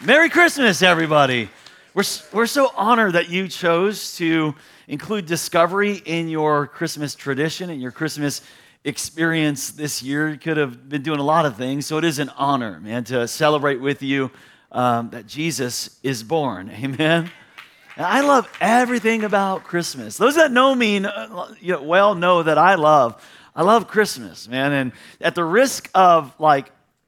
Merry Christmas, everybody. We're so honored that you chose to include Discovery in your Christmas tradition and your Christmas experience this year. You could have been doing a lot of things, so it is an honor, man, to celebrate with you that Jesus is born. Amen. And I love everything about Christmas. Those that know me well know that I love Christmas, man. And at the risk of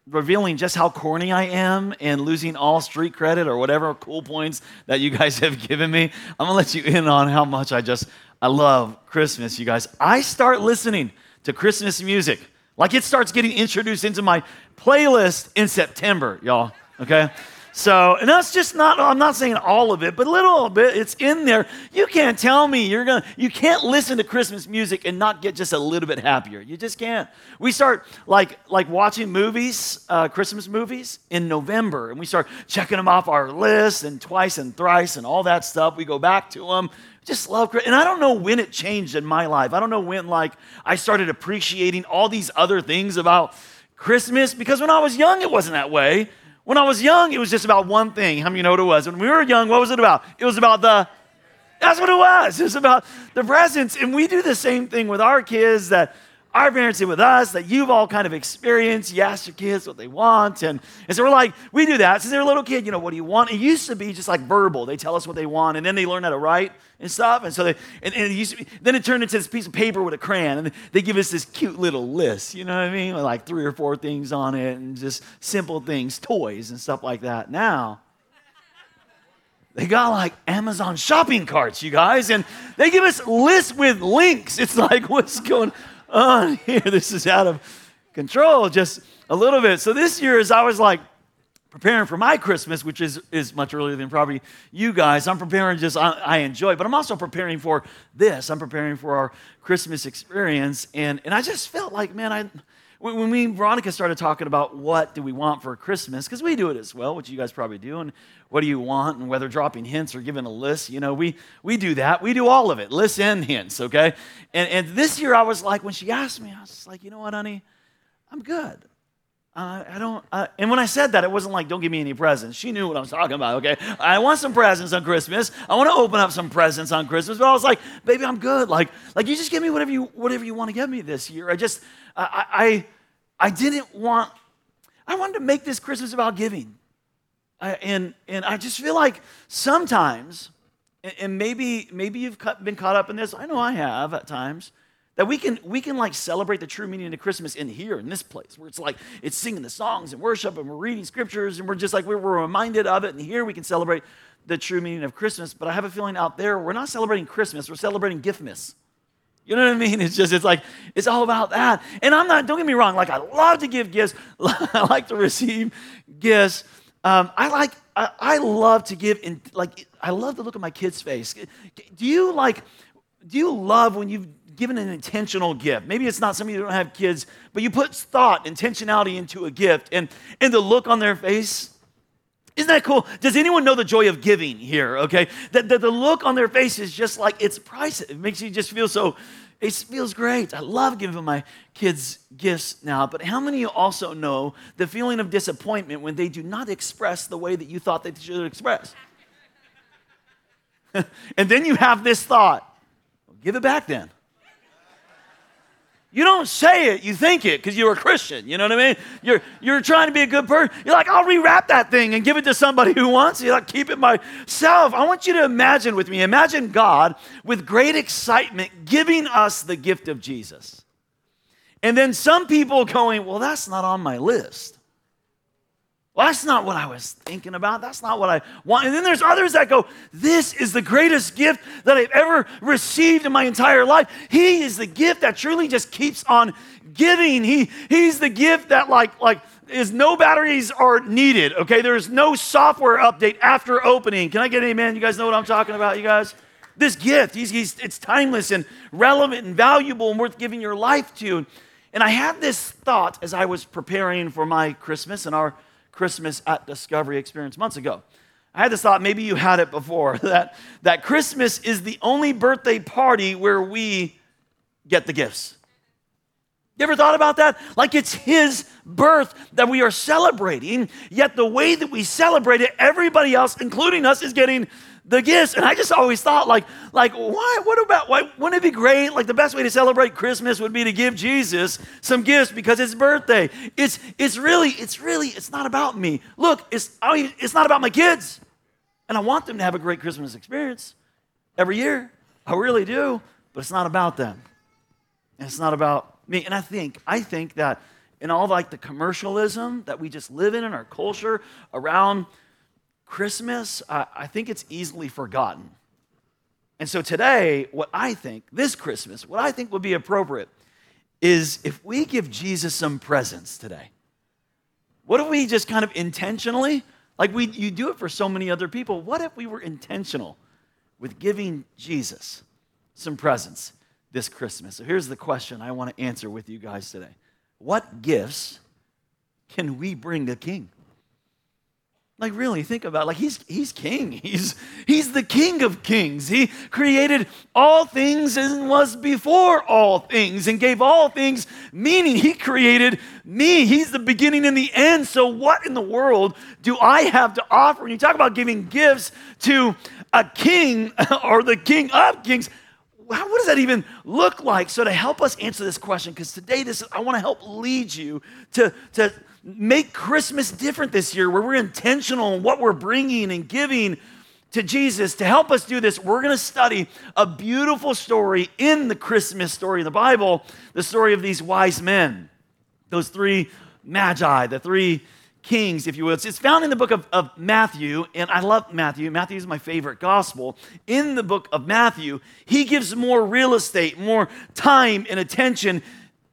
revealing just how corny I am and losing all street credit or whatever cool points that you guys have given me, I'm gonna let you in on how much I love Christmas, you guys. I start listening to Christmas music. It starts getting introduced into my playlist in September, y'all, okay? So, and that's just I'm not saying all of it, but a little bit, it's in there. You can't tell me you can't listen to Christmas music and not get just a little bit happier. You just can't. We start like watching movies, Christmas movies in November, and we start checking them off our list and twice and thrice and all that stuff. We go back to them. Just love Christmas. And I don't know when it changed in my life. I don't know when I started appreciating all these other things about Christmas, because when I was young, it wasn't that way. When I was young, it was just about one thing. How many know what it was? When we were young, what was it about? It was about that's what it was. It was about the presents. And we do the same thing with our kids that our parents did with us, that you've all kind of experienced. You ask your kids what they want. And so we do that. Since they're a little kid, what do you want? It used to be just verbal. They tell us what they want, and then they learn how to write and stuff. And so it used to be, then it turned into this piece of paper with a crayon, and they give us this cute little list, you know what I mean? With 3 or 4 things on it, and just simple things, toys and stuff like that. Now, they got Amazon shopping carts, you guys, and they give us lists with links. It's what's going on here? This is out of control just a little bit. So this year, as I was preparing for my Christmas, which is much earlier than probably you guys, I'm preparing I enjoy, but I'm also preparing for this. I'm preparing for our Christmas experience, and I just felt when me and Veronica started talking about what do we want for Christmas, because we do it as well, which you guys probably do, and what do you want, and whether dropping hints or giving a list, we do that. We do all of it, lists and hints, okay? And this year I was when she asked me, I was just you know what, honey, I'm good. And when I said that, it wasn't don't give me any presents. She knew what I was talking about, okay? I want some presents on Christmas. I want to open up some presents on Christmas. But I was baby, I'm good. You just give me whatever you want to give me this year. I wanted to make this Christmas about giving. And I just feel sometimes, and maybe you've been caught up in this. I know I have at times. That we can celebrate the true meaning of Christmas in here, in this place, where it's singing the songs and worship, and we're reading scriptures, and we're just we're reminded of it, and here we can celebrate the true meaning of Christmas. But I have a feeling out there, we're not celebrating Christmas, we're celebrating Giftmas. You know what I mean? It's all about that. And I'm not, don't get me wrong, I love to give gifts, I like to receive gifts. I love to give, I love the look of my kid's face. Do you love when you've given an intentional gift? Maybe it's not somebody who don't have kids, but you put thought, intentionality into a gift, and the look on their face, isn't that cool? Does anyone know the joy of giving here, okay? That the look on their face is just it's priceless. It makes you just feel so, it feels great. I love giving my kids gifts now, but how many of you also know the feeling of disappointment when they do not express the way that you thought they should express? And then you have this thought, well, give it back then. You don't say it, you think it, because you're a Christian, you know what I mean? You're trying to be a good person. You're I'll rewrap that thing and give it to somebody who wants it. You're keep it myself. I want you to imagine with me, imagine God with great excitement giving us the gift of Jesus. And then some people going, well, that's not on my list. Well, that's not what I was thinking about. That's not what I want. And then there's others that go, this is the greatest gift that I've ever received in my entire life. He is the gift that truly just keeps on giving. He's the gift that is no batteries are needed, okay? There's no software update after opening. Can I get an amen? You guys know what I'm talking about, you guys? This gift, it's timeless and relevant and valuable and worth giving your life to. And I had this thought as I was preparing for my Christmas and our Christmas at Discovery experience months ago. I had this thought, maybe you had it before, that Christmas is the only birthday party where we get the gifts. You ever thought about that? Like it's his birth that we are celebrating, yet the way that we celebrate it, everybody else, including us, is getting the gifts. And I just always thought, why wouldn't it be great? Like the best way to celebrate Christmas would be to give Jesus some gifts because it's his birthday. It's not about me. Look, it's not about my kids. And I want them to have a great Christmas experience every year. I really do, but it's not about them. And it's not about me. And I think that in all the commercialism that we just live in our culture around Christmas, I think it's easily forgotten. And so today, what I think would be appropriate is if we give Jesus some presents today. What if we just kind of intentionally, you do it for so many other people, what if we were intentional with giving Jesus some presents this Christmas? So here's the question I want to answer with you guys today. What gifts can we bring the King? Really think about it. He's king. He's the King of Kings. He created all things and was before all things and gave all things meaning. He created me. He's the beginning and the end. So what in the world do I have to offer? When you talk about giving gifts to a king or the King of Kings, what does that even look like? So to help us answer this question, because today I want to help lead you to make Christmas different this year, where we're intentional in what we're bringing and giving to Jesus. To help us do this, we're going to study a beautiful story in the Christmas story in the Bible, the story of these wise men, those three magi, the three kings, if you will. It's found in the book of Matthew, and I love Matthew. Matthew is my favorite gospel. In the book of Matthew, he gives more real estate, more time and attention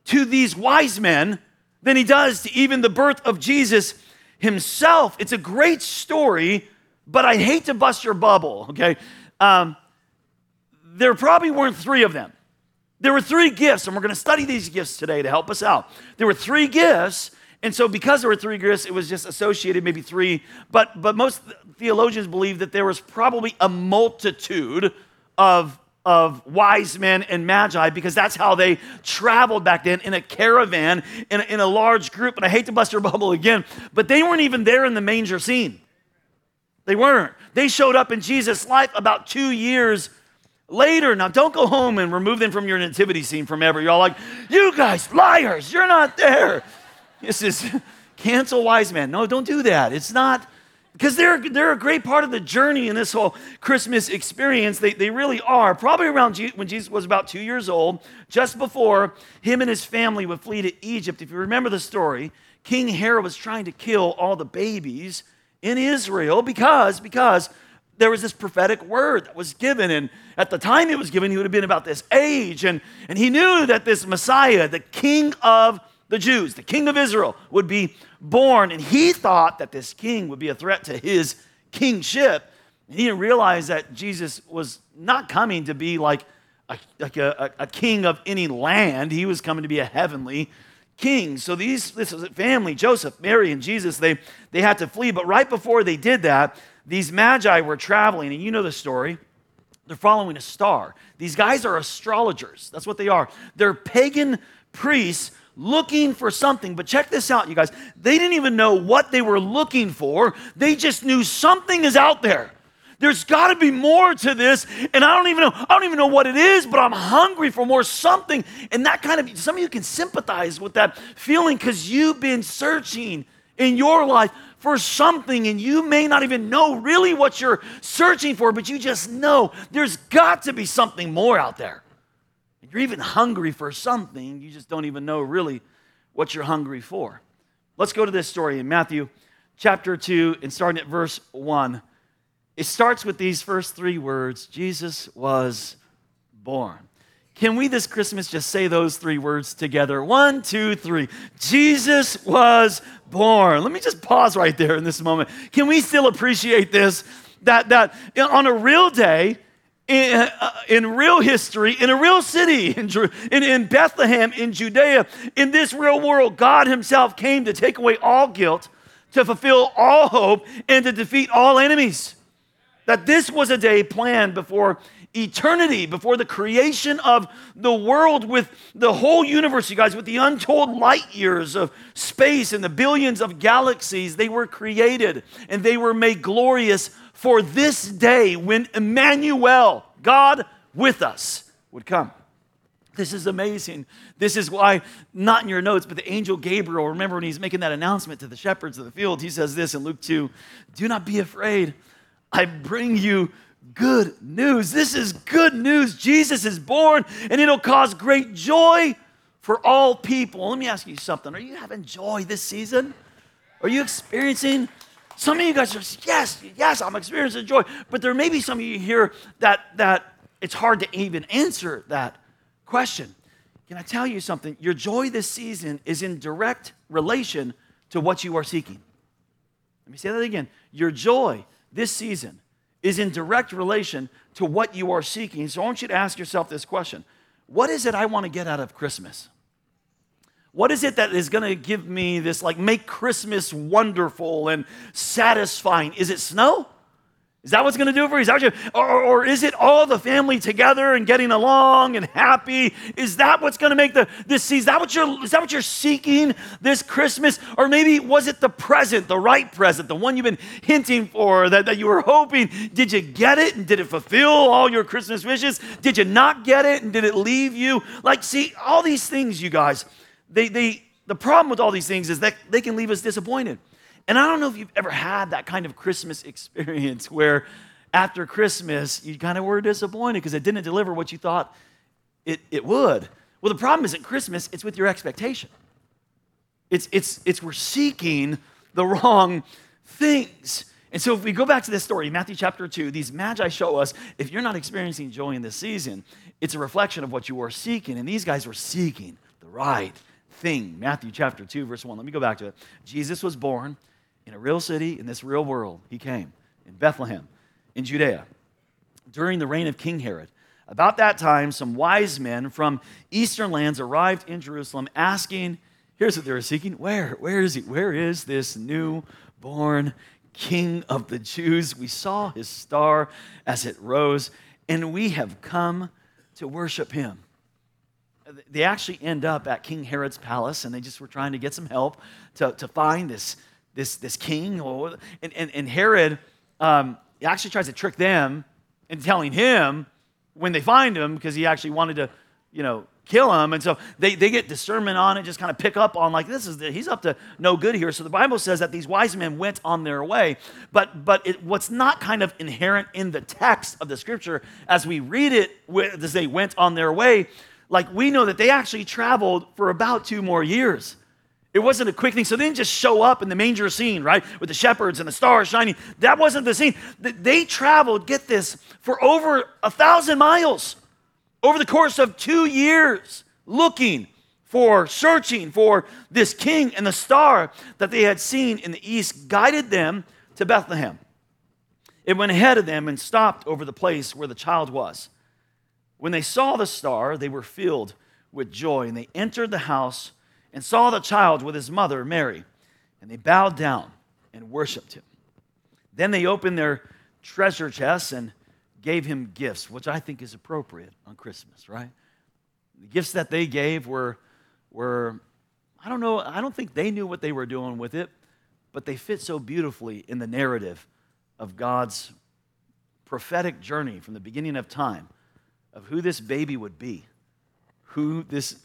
to these wise men than he does to even the birth of Jesus himself. It's a great story, but I hate to bust your bubble, okay? There probably weren't three of them. There were three gifts, and we're going to study these gifts today to help us out. There were three gifts. And so because there were three gifts, it was just associated, maybe three, but most theologians believe that there was probably a multitude of wise men and magi, because that's how they traveled back then, in a caravan, in a large group. And I hate to bust your bubble again, but they weren't even there in the manger scene. They weren't. They showed up in Jesus' life about 2 years later. Now, don't go home and remove them from your nativity scene from ever. You're all like, you guys, liars, you're not there. This is cancel wise man. No, don't do that. It's not, because they're a great part of the journey in this whole Christmas experience. They really are. Probably around when Jesus was about 2 years old, just before him and his family would flee to Egypt. If you remember the story, King Herod was trying to kill all the babies in Israel because there was this prophetic word that was given, and at the time it was given, he would have been about this age, and he knew that this Messiah, the King of the Jews, the King of Israel, would be born, and he thought that this king would be a threat to his kingship. And he didn't realize that Jesus was not coming to be like a king of any land. He was coming to be a heavenly king. So this was a family, Joseph, Mary, and Jesus, they had to flee. But right before they did that, these magi were traveling, and you know the story. They're following a star. These guys are astrologers. That's what they are. They're pagan priests looking for something. But check this out, you guys. They didn't even know what they were looking for. They just knew something is out there. There's got to be more to this, and I don't even know what it is, but I'm hungry for more something. And that some of you can sympathize with that feeling, because you've been searching in your life for something, and you may not even know really what you're searching for, but you just know there's got to be something more out there. You're even hungry for something. You just don't even know really what you're hungry for. Let's go to this story in Matthew chapter 2 and starting at verse 1. It starts with these first three words: Jesus was born. Can we this Christmas just say those three words together? 1, 2, 3. Jesus was born. Let me just pause right there in this moment. Can we still appreciate this? That on a real day, in real history, in a real city, in Bethlehem, in Judea, in this real world, God himself came to take away all guilt, to fulfill all hope, and to defeat all enemies. That this was a day planned before eternity, before the creation of the world, with the whole universe, you guys, with the untold light years of space and the billions of galaxies, they were created and they were made glorious for this day when Emmanuel, God with us, would come. This is amazing. This is why, not in your notes, but the angel Gabriel, remember when he's making that announcement to the shepherds of the field, he says this in Luke 2, "Do not be afraid. I bring you good news." This is good news. Jesus is born, and it'll cause great joy for all people. Let me ask you something. Are you having joy this season? Are you experiencing? Some of you guys are just, yes, I'm experiencing joy. But there may be some of you here that it's hard to even answer that question. Can I tell you something? Your joy this season is in direct relation to what you are seeking. Let me say that again. Your joy this season is in direct relation to what you are seeking. So I want you to ask yourself this question. What is it I want to get out of Christmas? What is it that is going to give me this, like, make Christmas wonderful and satisfying? Is it snow? Is that what's going to do for you? Is that what you, or is it all the family together and getting along and happy? Is that what's going to make this season? Is that what you're seeking this Christmas? Or maybe was it the present, the right present, the one you've been hinting for, that you were hoping? Did you get it, and did it fulfill all your Christmas wishes? Did you not get it, and did it leave you? Like, see, all these things, you guys, the problem with all these things is that they can leave us disappointed. And I don't know if you've ever had that kind of Christmas experience where after Christmas, you kind of were disappointed because it didn't deliver what you thought it would. Well, the problem isn't Christmas, it's with your expectation. It's we're seeking the wrong things. And so if we go back to this story, Matthew chapter 2, these magi show us if you're not experiencing joy in this season, it's a reflection of what you are seeking. And these guys were seeking the right thing. Matthew chapter 2, verse 1. Let me go back to it. Jesus was born in a real city, in this real world. He came in Bethlehem, in Judea, during the reign of King Herod. About that time, some wise men from eastern lands arrived in Jerusalem asking, here's what they were seeking, where is he? Where is this newborn King of the Jews? We saw his star as it rose, and we have come to worship him. They actually end up at King Herod's palace, and they just were trying to get some help to find this king, and Herod actually tries to trick them into telling him when they find him, because he actually wanted to, kill him. And so they get discernment on it, just kind of pick up on, like, he's up to no good here. So the Bible says that these wise men went on their way. But what's not kind of inherent in the text of the scripture as we read it, as they went on their way, like, we know that they actually traveled for about 2 more years. It wasn't a quick thing. So they didn't just show up in the manger scene, right, with the shepherds and the stars shining. That wasn't the scene. They traveled, get this, for over 1,000 miles over the course of 2 years, searching for this king, and the star that they had seen in the east guided them to Bethlehem. It went ahead of them and stopped over the place where the child was. When they saw the star, they were filled with joy, and they entered the house and saw the child with his mother, Mary, and they bowed down and worshiped him. Then they opened their treasure chests and gave him gifts, which I think is appropriate on Christmas, right? The gifts that they gave were I don't know, I don't think they knew what they were doing with it, but they fit so beautifully in the narrative of God's prophetic journey from the beginning of time, of who this baby would be, who this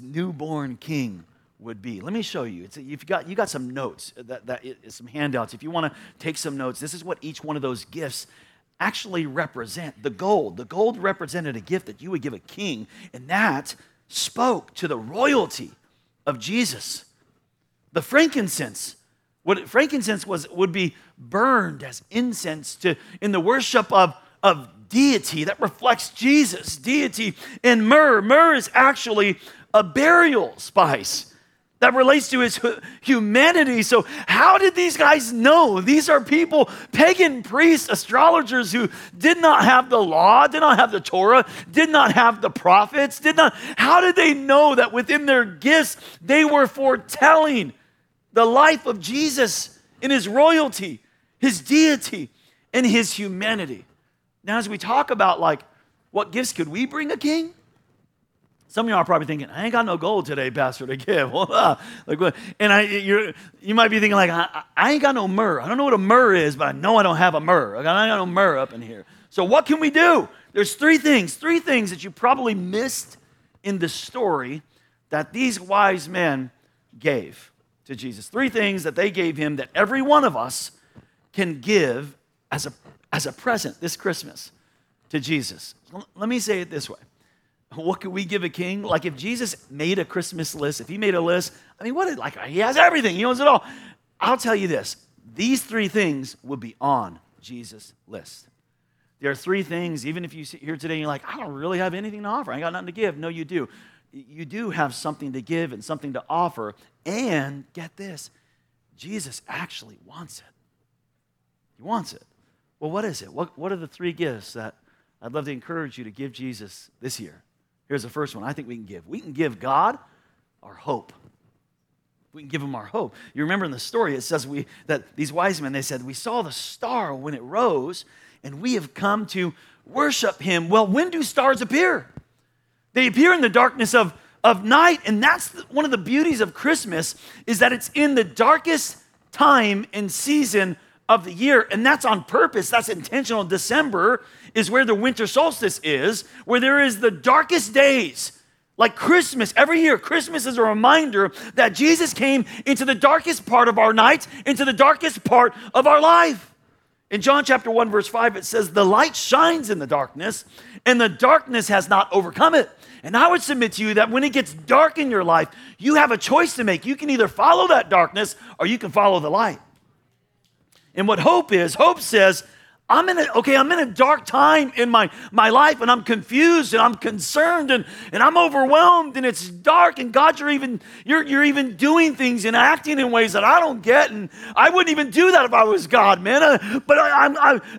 newborn king would be. Let me show you. You got some notes, some handouts. If you want to take some notes, this is what each one of those gifts actually represent. The gold. The gold represented a gift that you would give a king, and that spoke to the royalty of Jesus. The frankincense. Frankincense would be burned as incense in the worship of deity. That reflects Jesus' deity. And myrrh. Myrrh is actually a burial spice that relates to his humanity. So how did these guys know? These are people, pagan priests, astrologers, who did not have the law, did not have the Torah, did not have the prophets, how did they know that within their gifts they were foretelling the life of Jesus in his royalty, his deity, and his humanity? Now, as we talk about, like, What gifts could we bring a king? Some of y'all are probably thinking, I ain't got no gold today, Pastor, to give. Like what? And you might be thinking, like, I ain't got no myrrh. I don't know what a myrrh is, but I know I don't have a myrrh. Like, I ain't got no myrrh up in here. So what can we do? There's three things that you probably missed in the story that these wise men gave to Jesus. Three things that they gave him that every one of us can give as a present this Christmas to Jesus. Let me say it this way. What could we give a king? Like if Jesus made a Christmas list, if he made a list, I mean, he has everything. He owns it all. I'll tell you this. These three things would be on Jesus' list. There are three things, even if you sit here today and you're like, I don't really have anything to offer. I ain't got nothing to give. No, you do. You do have something to give and something to offer. And get this, Jesus actually wants it. He wants it. Well, what is it? What are the three gifts that I'd love to encourage you to give Jesus this year? Here's the first one I think we can give. We can give God our hope. We can give him our hope. You remember in the story, it says that these wise men, they said, we saw the star when it rose, and we have come to worship him. Well, when do stars appear? They appear in the darkness of night, and that's one of the beauties of Christmas, is that it's in the darkest time and season of the year, and that's on purpose. That's intentional. December is where the winter solstice is, where there is the darkest days. Like Christmas, every year, Christmas is a reminder that Jesus came into the darkest part of our night, into the darkest part of our life. In John chapter 1, verse 5, it says, the light shines in the darkness, and the darkness has not overcome it. And I would submit to you that when it gets dark in your life, you have a choice to make. You can either follow that darkness, or you can follow the light. And what hope is, hope says, I'm in a dark time in my life, and I'm confused, and I'm concerned, and I'm overwhelmed, and it's dark, and God, you're even doing things and acting in ways that I don't get, and I wouldn't even do that if I was God, man.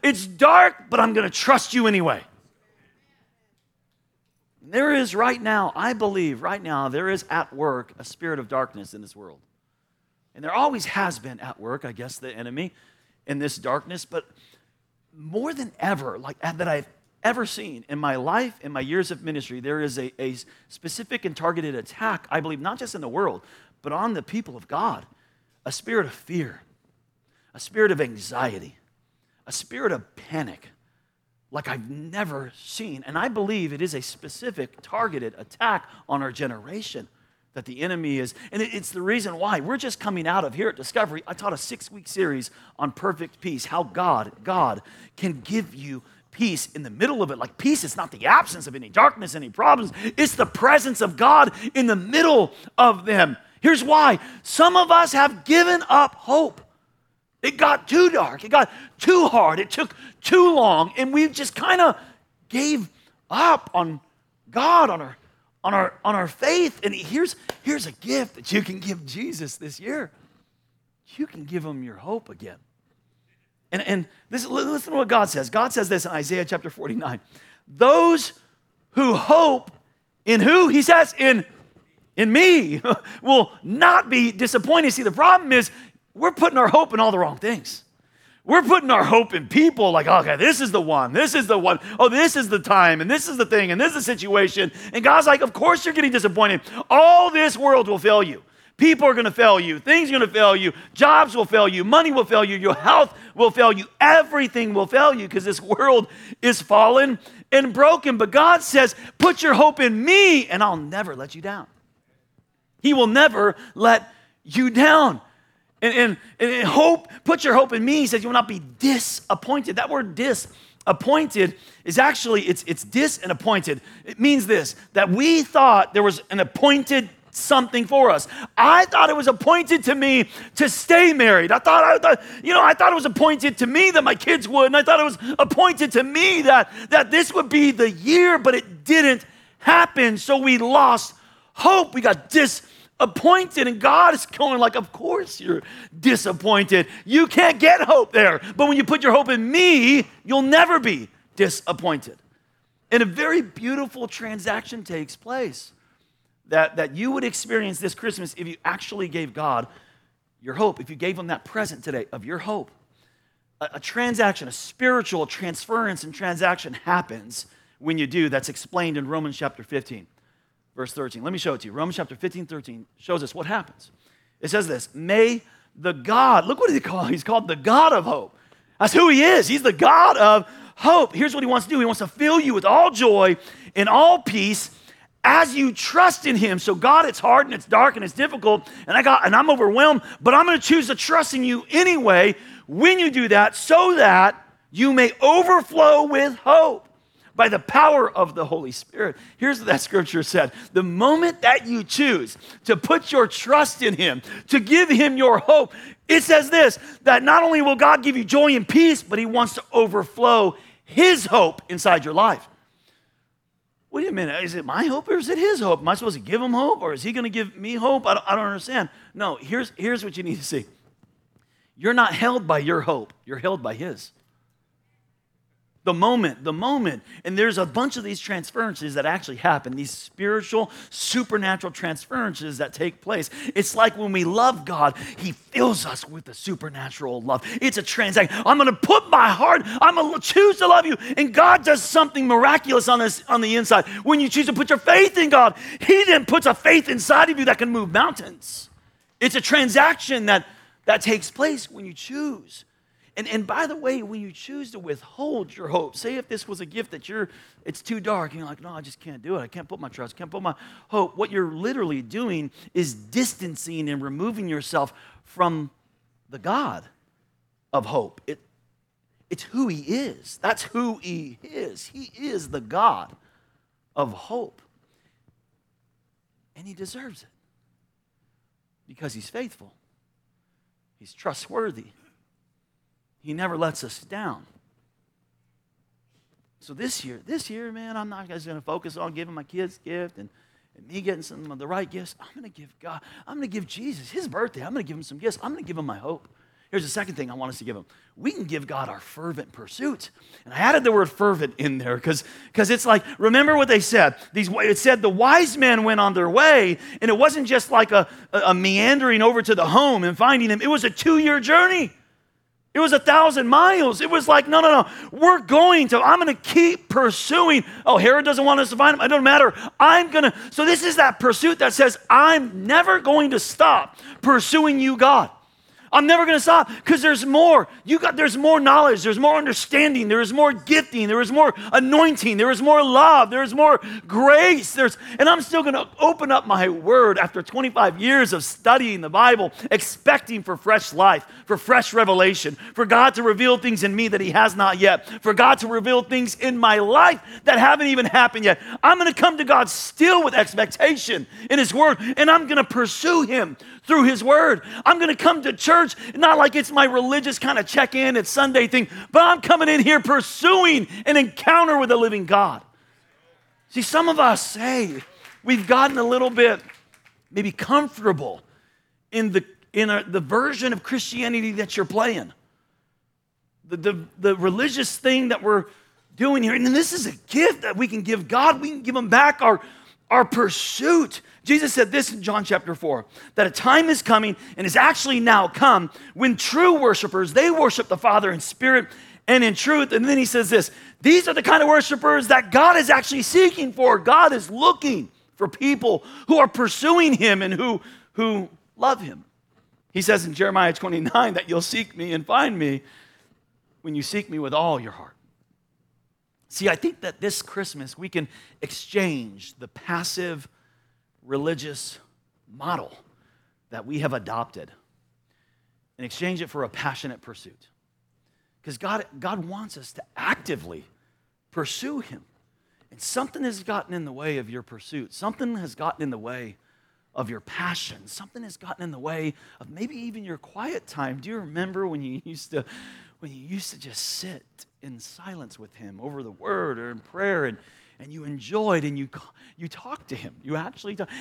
It's dark, but I'm going to trust you anyway. And there is right now, I believe right now, there is at work a spirit of darkness in this world. And there always has been at work, I guess, the enemy in this darkness, but more than ever, like that I've ever seen in my life, in my years of ministry, there is a specific and targeted attack, I believe, not just in the world, but on the people of God. A spirit of fear, a spirit of anxiety, a spirit of panic, like I've never seen. And I believe it is a specific targeted attack on our generation that the enemy is. And it's the reason why we're just coming out of here at Discovery. I taught a 6-week series on perfect peace, how God can give you peace in the middle of it. Like peace is not the absence of any darkness, any problems. It's the presence of God in the middle of them. Here's why. Some of us have given up hope. It got too dark. It got too hard. It took too long. And we just kind of gave up on God, on our faith. And here's a gift that you can give Jesus this year. You can give him your hope again. And this, listen to what God says. God says this in Isaiah chapter 49. Those who hope in who? He says, in me, will not be disappointed. See, the problem is we're putting our hope in all the wrong things. We're putting our hope in people, like, okay, this is the one. Oh, this is the time, and this is the thing, and this is the situation. And God's like, of course you're getting disappointed. All this world will fail you. People are going to fail you. Things are going to fail you. Jobs will fail you. Money will fail you. Your health will fail you. Everything will fail you because this world is fallen and broken. But God says, put your hope in me, and I'll never let you down. He will never let you down. And hope, put your hope in me. He says you will not be disappointed. That word disappointed is actually, it's dis and appointed. It means this, that we thought there was an appointed something for us. I thought it was appointed to me to stay married. I thought it was appointed to me that my kids would, and I thought it was appointed to me that this would be the year, but it didn't happen. So we lost hope. We got disappointed, and God is going like, of course you're disappointed. You can't get hope there. But when you put your hope in me, you'll never be disappointed. And a very beautiful transaction takes place that you would experience this Christmas if you actually gave God your hope, if you gave him that present today of your hope. A transaction, a spiritual transference and transaction happens when you do, that's explained in Romans chapter 15, verse 13. Let me show it to you. Romans chapter 15, 13 shows us what happens. It says this, may the God, look what he's called. He's called the God of hope. That's who he is. He's the God of hope. Here's what he wants to do. He wants to fill you with all joy and all peace as you trust in him. So God, it's hard and it's dark and it's difficult and I'm overwhelmed, but I'm gonna choose to trust in you anyway when you do that so that you may overflow with hope by the power of the Holy Spirit. Here's what that scripture said. The moment that you choose to put your trust in him, to give him your hope, it says this, that not only will God give you joy and peace, but he wants to overflow his hope inside your life. Wait a minute, is it my hope or is it his hope? Am I supposed to give him hope or is he gonna give me hope? I don't understand. No, here's what you need to see. You're not held by your hope, you're held by his. The moment. And there's a bunch of these transferences that actually happen, these spiritual, supernatural transferences that take place. It's like when we love God, he fills us with the supernatural love. It's a transaction. I'm going to put my heart, I'm going to choose to love you. And God does something miraculous on the inside. When you choose to put your faith in God, he then puts a faith inside of you that can move mountains. It's a transaction that takes place when you choose. And by the way, when you choose to withhold your hope, say if this was a gift that it's too dark, and you're like, no, I just can't do it. I can't put my trust, can't put my hope. What you're literally doing is distancing and removing yourself from the God of hope. It's who he is. That's who he is. He is the God of hope. And he deserves it because he's faithful. He's trustworthy. He never lets us down. So this year, man, I'm not just going to focus on giving my kids a gift and me getting some of the right gifts. I'm going to give God, I'm going to give Jesus his birthday. I'm going to give him some gifts. I'm going to give him my hope. Here's the second thing I want us to give him. We can give God our fervent pursuit. And I added the word fervent in there because it's like, remember what they said. It said the wise men went on their way, and it wasn't just like a meandering over to the home and finding him. It was a 2-year journey. It was 1,000 miles. It was like, no. I'm going to keep pursuing. Oh, Herod doesn't want us to find him. It doesn't matter. So this is that pursuit that says, I'm never going to stop pursuing you, God. I'm never going to stop because there's more. There's more knowledge. There's more understanding. There is more gifting. There is more anointing. There is more love. There is more grace. And I'm still going to open up my word after 25 years of studying the Bible, expecting for fresh life, for fresh revelation, for God to reveal things in me that he has not yet, for God to reveal things in my life that haven't even happened yet. I'm going to come to God still with expectation in his word, and I'm going to pursue him through his word. I'm going to come to church, not like it's my religious kind of check-in, it's Sunday thing, but I'm coming in here pursuing an encounter with the living God. See, some of us, we've gotten a little bit maybe comfortable in the version of Christianity that you're playing. The religious thing that we're doing here, and this is a gift that we can give God. We can give him back our pursuit. Jesus said this in John chapter 4, that a time is coming and is actually now come when true worshipers, they worship the Father in spirit and in truth. And then he says this, these are the kind of worshipers that God is actually seeking for. God is looking for people who are pursuing him and who love him. He says in Jeremiah 29 that you'll seek me and find me when you seek me with all your heart. See, I think that this Christmas we can exchange the passive religious model that we have adopted and exchange it for a passionate pursuit. Because God wants us to actively pursue him. And something has gotten in the way of your pursuit. Something has gotten in the way of your passion. Something has gotten in the way of maybe even your quiet time. Do you remember when you used to just sit in silence with him over the word or in prayer, and you enjoyed and you talked to him. You actually talked,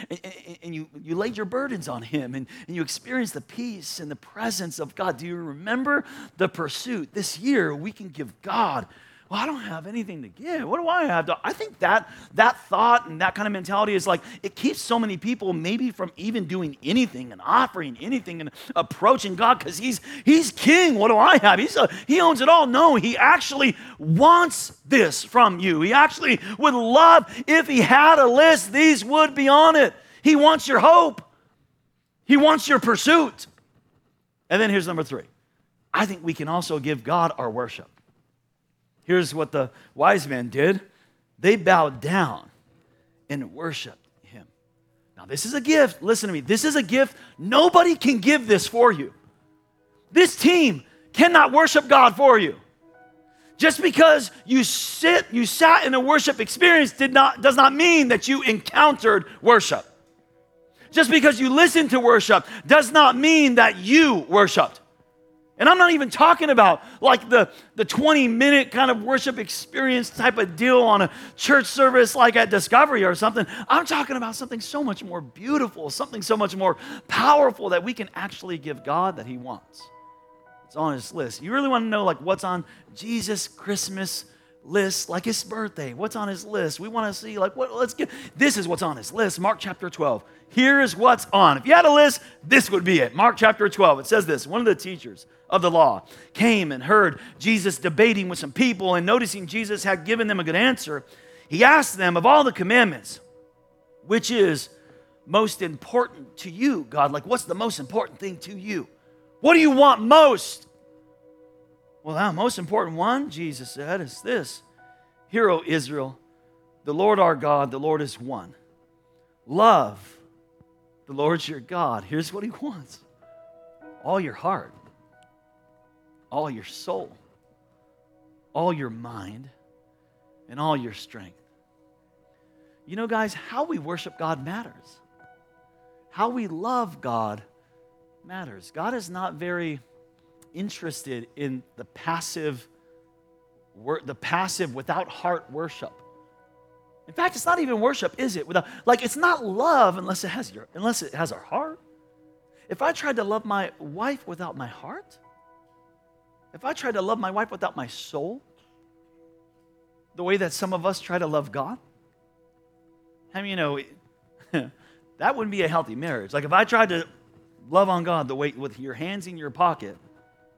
and you laid your burdens on him, and you experienced the peace and the presence of God. Do you remember the pursuit? This year, we can give God well, I don't have anything to give. What do I have to? I think that thought and that kind of mentality is like, it keeps so many people maybe from even doing anything and offering anything and approaching God because he's king. What do I have? He owns it all. No, he actually wants this from you. He actually would love, if he had a list, these would be on it. He wants your hope. He wants your pursuit. And then here's number 3. I think we can also give God our worship. Here's what the wise men did. They bowed down and worshiped him. Now, this is a gift. Listen to me. This is a gift. Nobody can give this for you. This team cannot worship God for you. Just because you sat in a worship experience does not mean that you encountered worship. Just because you listened to worship does not mean that you worshiped. And I'm not even talking about like the 20-minute kind of worship experience type of deal on a church service like at Discovery or something. I'm talking about something so much more beautiful, something so much more powerful that we can actually give God that he wants. It's on his list. You really want to know like what's on Jesus' Christmas list, like his birthday. What's on his list? We want to see like what, let's get, this is what's on his list. Mark chapter 12. Here is what's on. If you had a list, this would be it. Mark chapter 12, it says this. One of the teachers of the law came and heard Jesus debating with some people, and noticing Jesus had given them a good answer, he asked them, of all the commandments, which is most important to you, God? Like, what's the most important thing to you? What do you want most? Well, the most important one, Jesus said, is this. Hear, O Israel, the Lord our God, the Lord is one. Love the Lord your God. Here's what he wants. All your heart, all your soul, all your mind, and all your strength. You know, guys, how we worship God matters. How we love God matters. God is not very interested in the passive without heart worship. In fact, it's not even worship, is it? It's not love unless it has our heart. If I tried to love my wife without my heart, if I tried to love my wife without my soul, the way that some of us try to love God, I mean, you know, that wouldn't be a healthy marriage. Like if I tried to love on God the way with your hands in your pocket,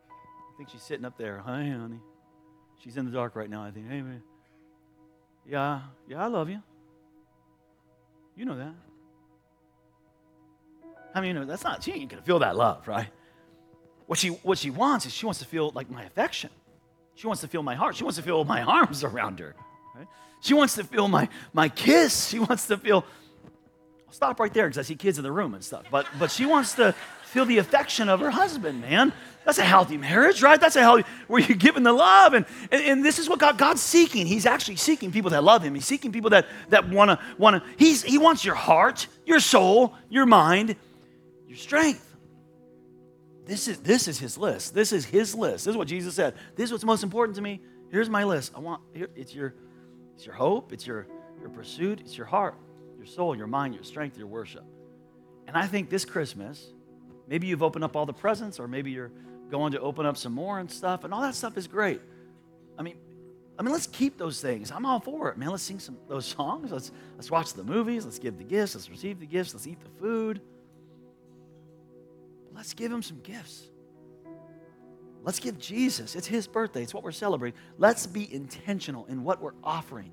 I think she's sitting up there. Hey, honey. She's in the dark right now, I think. Hey, man. Yeah, I love you. You know that. I mean, you know, she ain't going to feel that love, right? What she wants is she wants to feel like my affection. She wants to feel my heart. She wants to feel my arms around her. Right? She wants to feel my kiss. She wants to feel... I'll stop right there because I see kids in the room and stuff. But she wants to feel the affection of her husband, man. That's a healthy marriage, right? That's a healthy, where you're giving the love. And this is what God's seeking. He's actually seeking people that love him. He's seeking people that wanna. He wants your heart, your soul, your mind, your strength. This is his list. This is his list. This is what Jesus said. This is what's most important to me. Here's my list. It's your hope, it's your pursuit, it's your heart, your soul, your mind, your strength, your worship. And I think this Christmas, maybe you've opened up all the presents, or maybe you're going to open up some more and stuff, and all that stuff is great. I mean, let's keep those things. I'm all for it, man. Let's sing those songs. Let's watch the movies. Let's give the gifts. Let's receive the gifts. Let's eat the food. But let's give him some gifts. Let's give Jesus. It's his birthday. It's what we're celebrating. Let's be intentional in what we're offering.